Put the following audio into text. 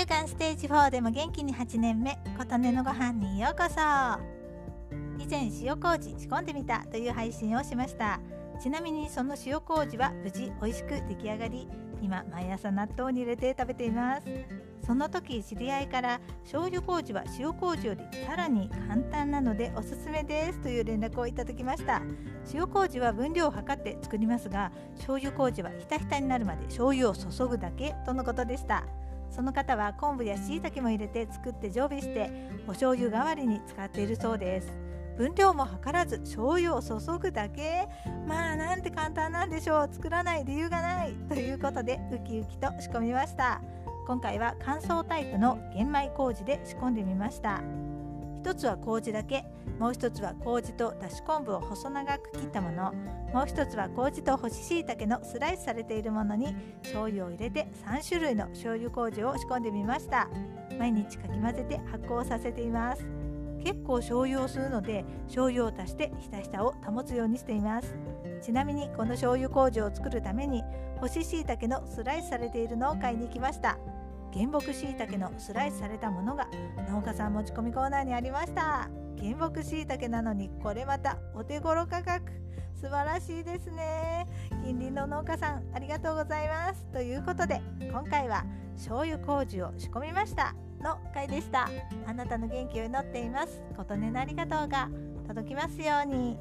乳がんステージ4でも元気に8年目、琴音のご飯にようこそ。以前塩麹仕込んでみたという配信をしました。ちなみにその塩麹は無事美味しく出来上がり、今毎朝納豆に入れて食べています。その時知り合いから醤油麹は塩麹よりさらに簡単なのでおすすめですという連絡をいただきました。塩麹は分量を測って作りますが、醤油麹はひたひたになるまで醤油を注ぐだけとのことでした。その方は昆布や椎茸も入れて作って常備してお醤油代わりに使っているそうです。分量も測らず醤油を注ぐだけ、まあなんて簡単なんでしょう、作らない理由がないということでウキウキと仕込みました。今回は乾燥タイプの玄米麹で仕込んでみました。一つは麹だけ、もう一つは麹とだし昆布を細長く切ったもの、もう一つは麹と干し椎茸のスライスされているものに醤油を入れて3種類の醤油麹を仕込んでみました。毎日かき混ぜて発酵させています。結構醤油を吸うので醤油を足してひたひたを保つようにしています。ちなみにこの醤油麹を作るために干し椎茸のスライスされているのを買いに行きました。原木椎茸のスライスされたものが農家さん持ち込みコーナーにありました。原木椎茸なのにこれまたお手頃価格、素晴らしいですね。近隣の農家さんありがとうございます。ということで今回は醤油麹を仕込みましたの回でした。あなたの元気を祈っています。琴音のありがとうが届きますように。